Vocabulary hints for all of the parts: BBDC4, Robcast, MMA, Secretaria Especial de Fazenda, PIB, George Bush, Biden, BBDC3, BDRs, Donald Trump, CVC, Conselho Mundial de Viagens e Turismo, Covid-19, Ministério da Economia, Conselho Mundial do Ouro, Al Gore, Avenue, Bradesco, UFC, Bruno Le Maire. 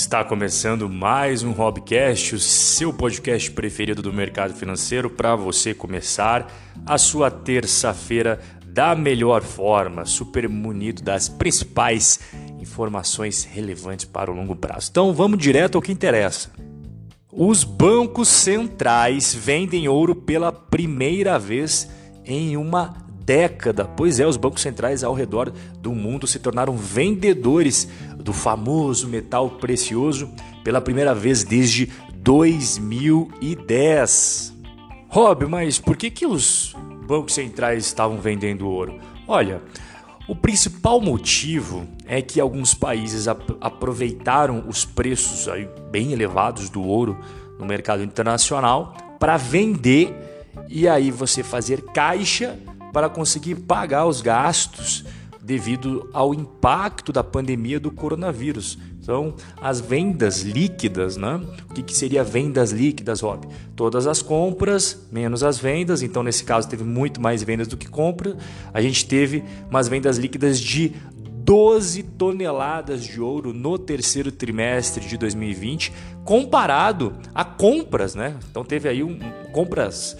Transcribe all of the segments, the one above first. Está começando mais um Robcast, o seu podcast preferido do mercado financeiro, para você começar a sua terça-feira da melhor forma, super munido das principais informações relevantes para o longo prazo. Então vamos direto ao que interessa. Os bancos centrais vendem ouro pela primeira vez em uma década. Pois é, os bancos centrais ao redor do mundo se tornaram vendedores do famoso metal precioso pela primeira vez desde 2010. Rob, mas por que os bancos centrais estavam vendendo ouro? Olha, o principal motivo é que alguns países aproveitaram os preços aí bem elevados do ouro no mercado internacional para vender e aí você fazer caixa para conseguir pagar os gastos devido ao impacto da pandemia do coronavírus. Então, as vendas líquidas, né? O que seria vendas líquidas, Rob? Todas as compras, menos as vendas. Então, nesse caso, teve muito mais vendas do que compras. A gente teve umas vendas líquidas de 12 toneladas de ouro no terceiro trimestre de 2020, comparado a compras, né? Então teve aí compras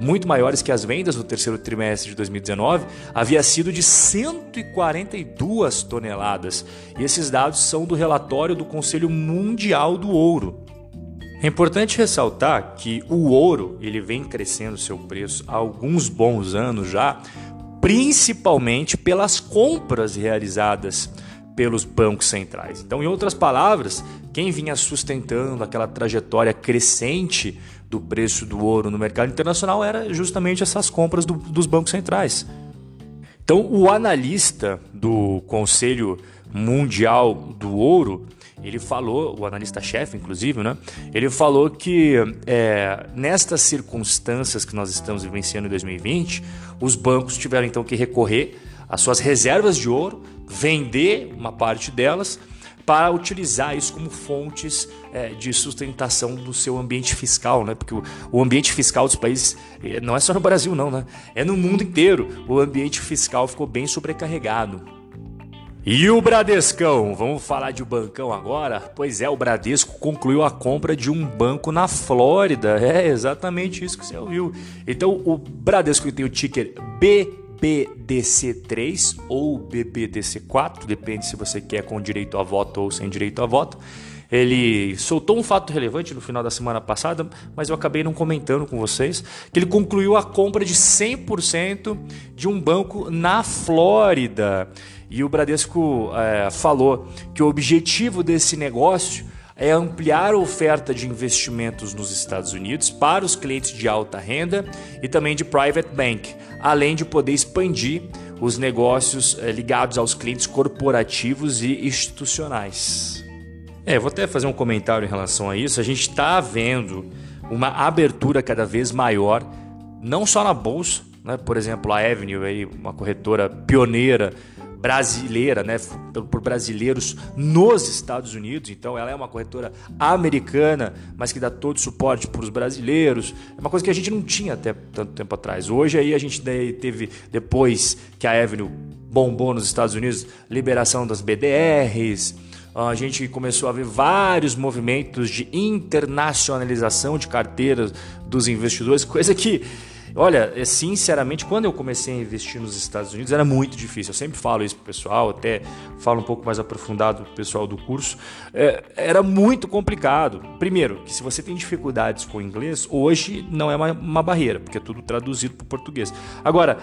muito maiores que as vendas no terceiro trimestre de 2019, havia sido de 142 toneladas. E esses dados são do relatório do Conselho Mundial do Ouro. É importante ressaltar que o ouro ele vem crescendo seu preço há alguns bons anos já, principalmente pelas compras realizadas pelos bancos centrais. Então, em outras palavras, quem vinha sustentando aquela trajetória crescente do preço do ouro no mercado internacional era justamente essas compras dos bancos centrais. Então, o analista do Conselho Mundial do Ouro, ele falou, o analista-chefe, inclusive, né? Ele falou que nestas circunstâncias que nós estamos vivenciando em 2020, os bancos tiveram então que recorrer às suas reservas de ouro, vender uma parte delas para utilizar isso como fontes de sustentação do seu ambiente fiscal, né? Porque o ambiente fiscal dos países não é só no Brasil, não, né? É no mundo inteiro. O ambiente fiscal ficou bem sobrecarregado. E o Bradescão? Vamos falar de bancão agora? Pois é, o Bradesco concluiu a compra de um banco na Flórida. É exatamente isso que você ouviu. Então, o Bradesco tem o ticker BBDC3 ou BBDC4, depende se você quer com direito a voto ou sem direito a voto. Ele soltou um fato relevante no final da semana passada, mas eu acabei não comentando com vocês, que ele concluiu a compra de 100% de um banco na Flórida. E o Bradesco falou que o objetivo desse negócio é ampliar a oferta de investimentos nos Estados Unidos para os clientes de alta renda e também de private bank, além de poder expandir os negócios ligados aos clientes corporativos e institucionais. Vou até fazer um comentário em relação a isso. A gente está vendo uma abertura cada vez maior, não só na bolsa, né? Por exemplo, a Avenue, uma corretora pioneira brasileira, né? Por brasileiros nos Estados Unidos. Então, ela é uma corretora americana, mas que dá todo o suporte para os brasileiros. É uma coisa que a gente não tinha até tanto tempo atrás. Hoje, aí a gente teve, depois que a Avenue bombou nos Estados Unidos, liberação das BDRs. A gente começou a ver vários movimentos de internacionalização de carteiras dos investidores, coisa que, olha, sinceramente, quando eu comecei a investir nos Estados Unidos era muito difícil. Eu sempre falo isso pro pessoal, até falo um pouco mais aprofundado pro pessoal do curso. Era muito complicado. Primeiro, que se você tem dificuldades com o inglês, hoje não é uma barreira, porque é tudo traduzido pro português. Agora,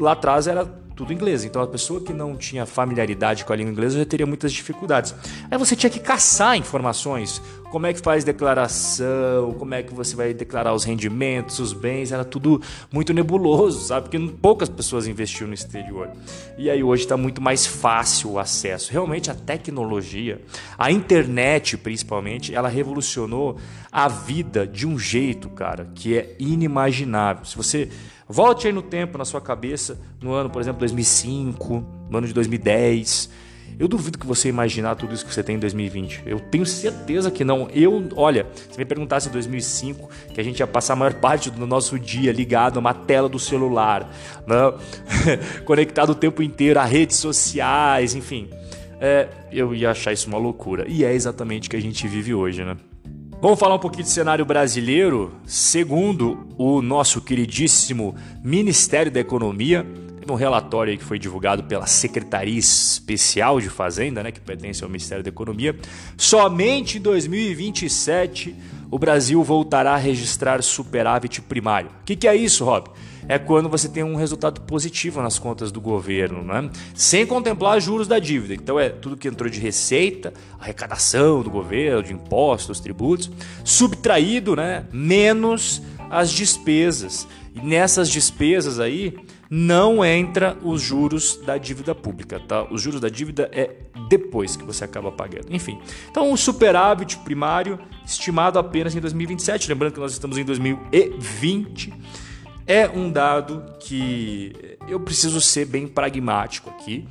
lá atrás era tudo inglês, então a pessoa que não tinha familiaridade com a língua inglesa já teria muitas dificuldades. Aí você tinha que caçar informações, como é que faz declaração, como é que você vai declarar os rendimentos, os bens, era tudo muito nebuloso, sabe? Porque poucas pessoas investiam no exterior. E aí hoje está muito mais fácil o acesso. Realmente a tecnologia, a internet principalmente, ela revolucionou a vida de um jeito, cara, que é inimaginável. Se você volte aí no tempo, na sua cabeça, no ano, por exemplo, 2005, no ano de 2010. Eu duvido que você imaginar tudo isso que você tem em 2020. Eu tenho certeza que não. Olha, se me perguntasse em 2005, que a gente ia passar a maior parte do nosso dia ligado a uma tela do celular, né? Conectado o tempo inteiro a redes sociais, enfim. eu ia achar isso uma loucura. E é exatamente o que a gente vive hoje, né? Vamos falar um pouquinho do cenário brasileiro. Segundo o nosso queridíssimo Ministério da Economia, teve um relatório aí que foi divulgado pela Secretaria Especial de Fazenda, né, que pertence ao Ministério da Economia. Somente em 2027 o Brasil voltará a registrar superávit primário. O que é isso, Rob? É quando você tem um resultado positivo nas contas do governo, né? Sem contemplar juros da dívida. Então é tudo que entrou de receita, arrecadação do governo, de impostos, tributos, subtraído, né, menos as despesas. E nessas despesas aí não entra os juros da dívida pública, tá? Os juros da dívida é depois que você acaba pagando. Enfim, então o superávit primário estimado apenas em 2027, lembrando que nós estamos em 2020, é um dado que eu preciso ser bem pragmático aqui.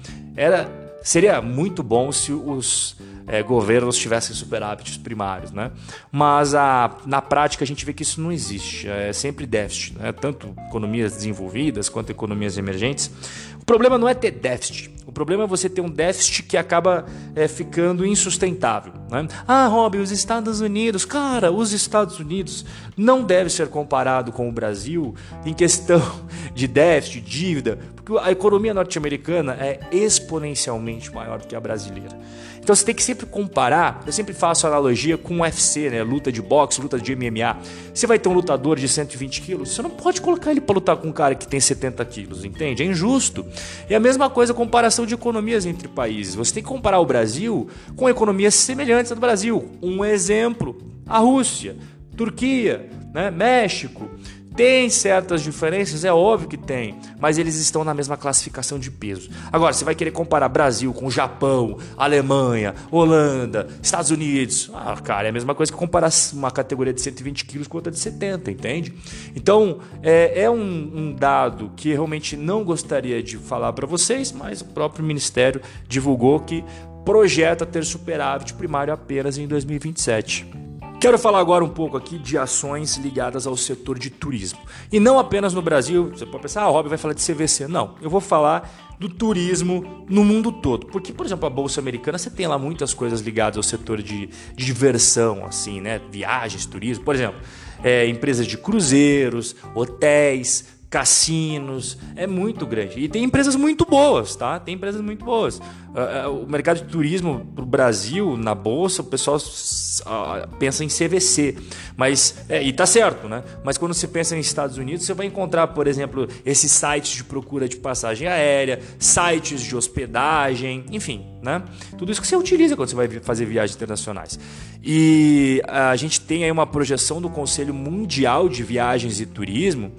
Seria muito bom se os governos tivessem superávites primários, né? Mas na prática a gente vê que isso não existe, é sempre déficit, né? Tanto economias desenvolvidas quanto economias emergentes. O problema não é ter déficit, o problema é você ter um déficit que acaba ficando insustentável, né? Ah, Rob, os Estados Unidos, cara, os Estados Unidos não deve ser comparado com o Brasil em questão de déficit, dívida, porque a economia norte-americana é exponencialmente maior do que a brasileira. Então você tem que sempre comparar, eu sempre faço analogia com o UFC, né? Luta de boxe, luta de MMA. Você vai ter um lutador de 120 quilos, você não pode colocar ele para lutar com um cara que tem 70 quilos, entende? É injusto. E a mesma coisa a comparação de economias entre países. Você tem que comparar o Brasil com economias semelhantes à do Brasil. Um exemplo, a Rússia, Turquia, né? México. Tem certas diferenças, é óbvio que tem, mas eles estão na mesma classificação de peso. Agora, você vai querer comparar Brasil com Japão, Alemanha, Holanda, Estados Unidos. Ah, cara, é a mesma coisa que comparar uma categoria de 120 quilos com outra de 70, entende? Então, é um dado que realmente não gostaria de falar para vocês, mas o próprio Ministério divulgou que projeta ter superávit primário apenas em 2027. Quero falar agora um pouco aqui de ações ligadas ao setor de turismo. E não apenas no Brasil, você pode pensar, ah, Rob vai falar de CVC. Não, eu vou falar do turismo no mundo todo. Porque, por exemplo, a Bolsa Americana, você tem lá muitas coisas ligadas ao setor de diversão, assim, né? Viagens, turismo, por exemplo, empresas de cruzeiros, hotéis, cassinos, é muito grande. E tem empresas muito boas, tá? Tem empresas muito boas. O mercado de turismo pro Brasil, na Bolsa, o pessoal pensa em CVC. Mas, e tá certo, né? Mas quando você pensa nos Estados Unidos, você vai encontrar, por exemplo, esses sites de procura de passagem aérea, sites de hospedagem, enfim, né? Tudo isso que você utiliza quando você vai fazer viagens internacionais. E a gente tem aí uma projeção do Conselho Mundial de Viagens e Turismo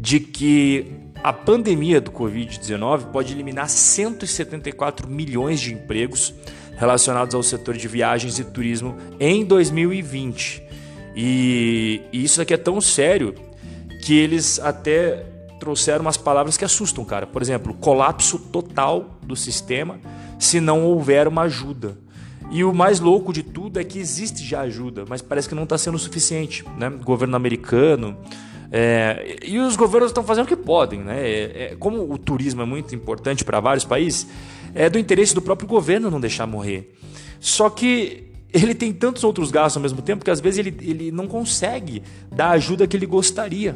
de que a pandemia do Covid-19 pode eliminar 174 milhões de empregos relacionados ao setor de viagens e turismo em 2020. E isso aqui é tão sério que eles até trouxeram umas palavras que assustam, cara. Por exemplo, colapso total do sistema se não houver uma ajuda. E o mais louco de tudo é que existe já ajuda, mas parece que não está sendo suficiente, né? O governo americano... E os governos estão fazendo o que podem, né? Como o turismo é muito importante para vários países, é do interesse do próprio governo não deixar morrer. Só que ele tem tantos outros gastos ao mesmo tempo que às vezes ele não consegue dar a ajuda que ele gostaria.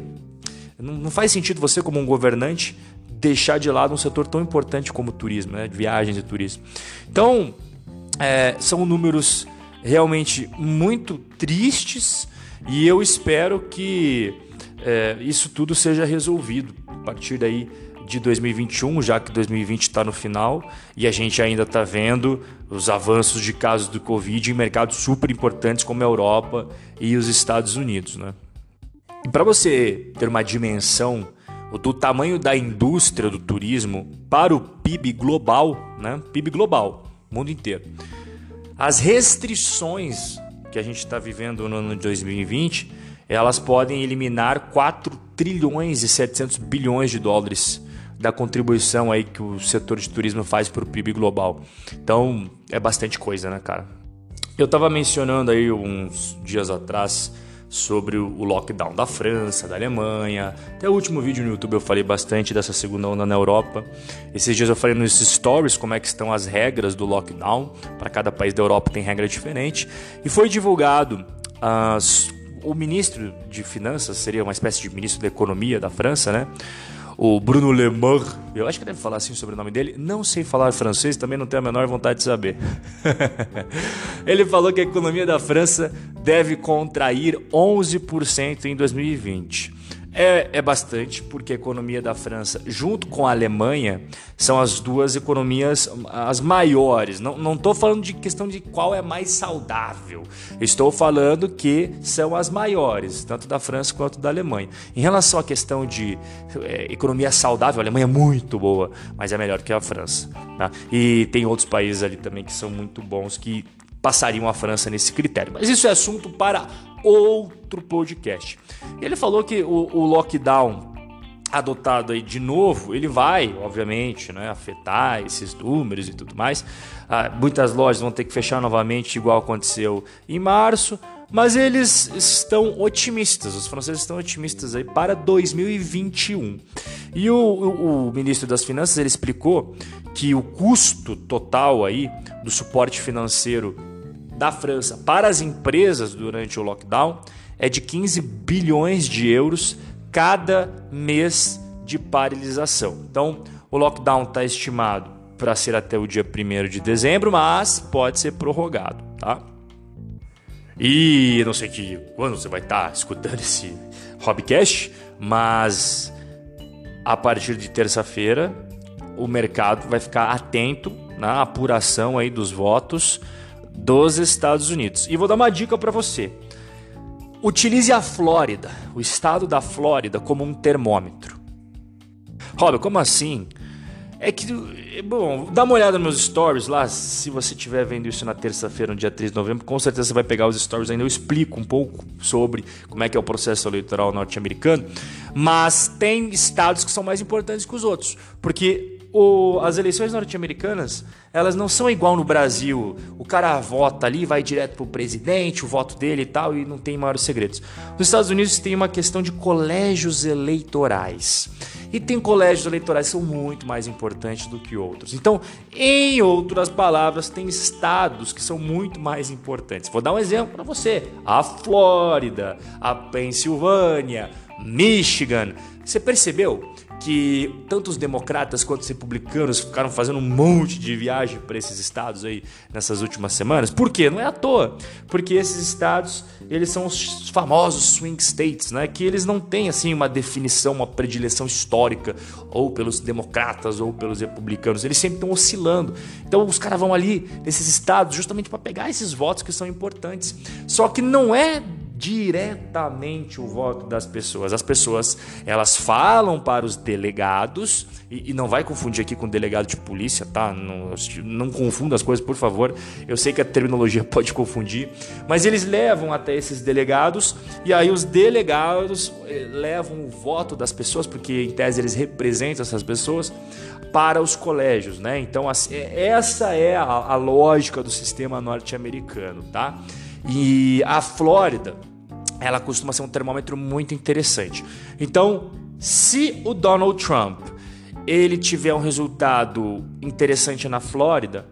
Não faz sentido você, como um governante, deixar de lado um setor tão importante como o turismo, né? Viagens e turismo. Então, são números realmente muito tristes e eu espero que isso tudo seja resolvido a partir daí de 2021, já que 2020 está no final e a gente ainda está vendo os avanços de casos do Covid em mercados super importantes como a Europa e os Estados Unidos, né? E para você ter uma dimensão do tamanho da indústria do turismo para o PIB global, né? PIB global, mundo inteiro. As restrições que a gente está vivendo no ano de 2020, elas podem eliminar 4 trilhões e 700 bilhões de dólares da contribuição aí que o setor de turismo faz para o PIB global. Então, é bastante coisa, né, cara? Eu estava mencionando aí uns dias atrás sobre o lockdown da França, da Alemanha. Até o último vídeo no YouTube eu falei bastante dessa segunda onda na Europa. Esses dias eu falei nos stories como é que estão as regras do lockdown. Para cada país da Europa tem regra diferente. E foi divulgado o ministro de Finanças, seria uma espécie de ministro da Economia da França, né? O Bruno Le Maire, eu acho que deve falar assim sobre o nome dele, não sei falar francês, também não tenho a menor vontade de saber. Ele falou que a economia da França deve contrair 11% em 2020. É bastante, porque a economia da França, junto com a Alemanha, são as duas economias as maiores. Não estou falando de questão de qual é mais saudável. Estou falando que são as maiores, tanto da França quanto da Alemanha. Em relação à questão de economia saudável, a Alemanha é muito boa, mas é melhor que a França, tá? E tem outros países ali também que são muito bons, que passariam a França nesse critério. Mas isso é assunto para outro podcast. Ele falou que o lockdown adotado aí de novo, ele vai, obviamente, né, afetar esses números e tudo mais. Muitas lojas vão ter que fechar novamente, igual aconteceu em março. Mas eles estão otimistas, os franceses estão otimistas aí para 2021. E o ministro das Finanças, ele explicou que o custo total aí do suporte financeiro da França para as empresas durante o lockdown é de 15 bilhões de euros cada mês de paralisação. Então, o lockdown está estimado para ser até o dia 1º de dezembro, mas pode ser prorrogado, tá? E não sei que quando você vai estar escutando esse Robcast, mas a partir de terça-feira o mercado vai ficar atento na apuração aí dos votos dos Estados Unidos. E vou dar uma dica para você. Utilize a Flórida, o estado da Flórida, como um termômetro. Rob, como assim? É que, bom, dá uma olhada nos meus stories lá, se você estiver vendo isso na terça-feira, no dia 3 de novembro, com certeza você vai pegar os stories ainda, eu explico um pouco sobre como é que é o processo eleitoral norte-americano, mas tem estados que são mais importantes que os outros, porque as eleições norte-americanas, elas não são igual no Brasil, o cara vota ali, vai direto pro presidente, o voto dele e tal, e não tem maiores segredos. Nos Estados Unidos tem uma questão de colégios eleitorais. E tem colégios eleitorais que são muito mais importantes do que outros. Então, em outras palavras, tem estados que são muito mais importantes. Vou dar um exemplo para você. A Flórida, a Pensilvânia, Michigan. Você percebeu que tanto os democratas quanto os republicanos ficaram fazendo um monte de viagem para esses estados aí nessas últimas semanas? Por quê? Não é à toa. Porque esses estados, eles são os famosos swing states, né? Que eles não têm assim uma definição, uma predileção histórica ou pelos democratas ou pelos republicanos. Eles sempre estão oscilando. Então os caras vão ali nesses estados justamente para pegar esses votos que são importantes. Só que não é diretamente o voto das pessoas. As pessoas, elas falam para os delegados, e não vai confundir aqui com delegado de polícia, tá? Não confunda as coisas, por favor. Eu sei que a terminologia pode confundir, mas eles levam até esses delegados, e aí os delegados levam o voto das pessoas, porque em tese eles representam essas pessoas, para os colégios, né? Então, essa é a lógica do sistema norte-americano, tá? E a Flórida, ela costuma ser um termômetro muito interessante. Então, se o Donald Trump, ele tiver um resultado interessante na Flórida,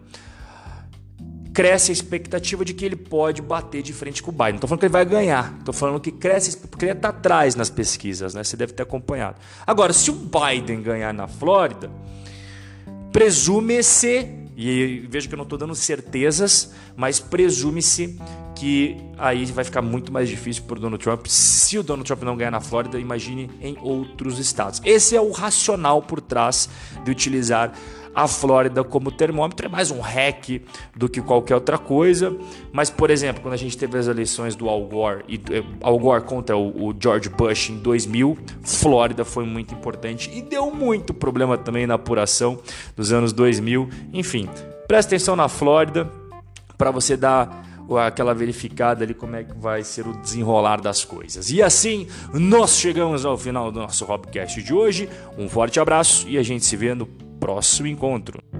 cresce a expectativa de que ele pode bater de frente com o Biden. Não estou falando que ele vai ganhar, estou falando que cresce, porque ele está atrás nas pesquisas, né? Você deve ter acompanhado. Agora, se o Biden ganhar na Flórida, presume-se, e vejo que eu não estou dando certezas, mas presume-se que aí vai ficar muito mais difícil para o Donald Trump. Se o Donald Trump não ganhar na Flórida, imagine em outros estados. Esse é o racional por trás de utilizar a Flórida como termômetro. É mais um hack do que qualquer outra coisa. Mas, por exemplo, quando a gente teve as eleições do Al Gore contra o George Bush em 2000, Flórida foi muito importante e deu muito problema também na apuração dos anos 2000. Enfim, presta atenção na Flórida para você dar aquela verificada ali como é que vai ser o desenrolar das coisas. E assim nós chegamos ao final do nosso Robcast de hoje. Um forte abraço e a gente se vê no próximo encontro.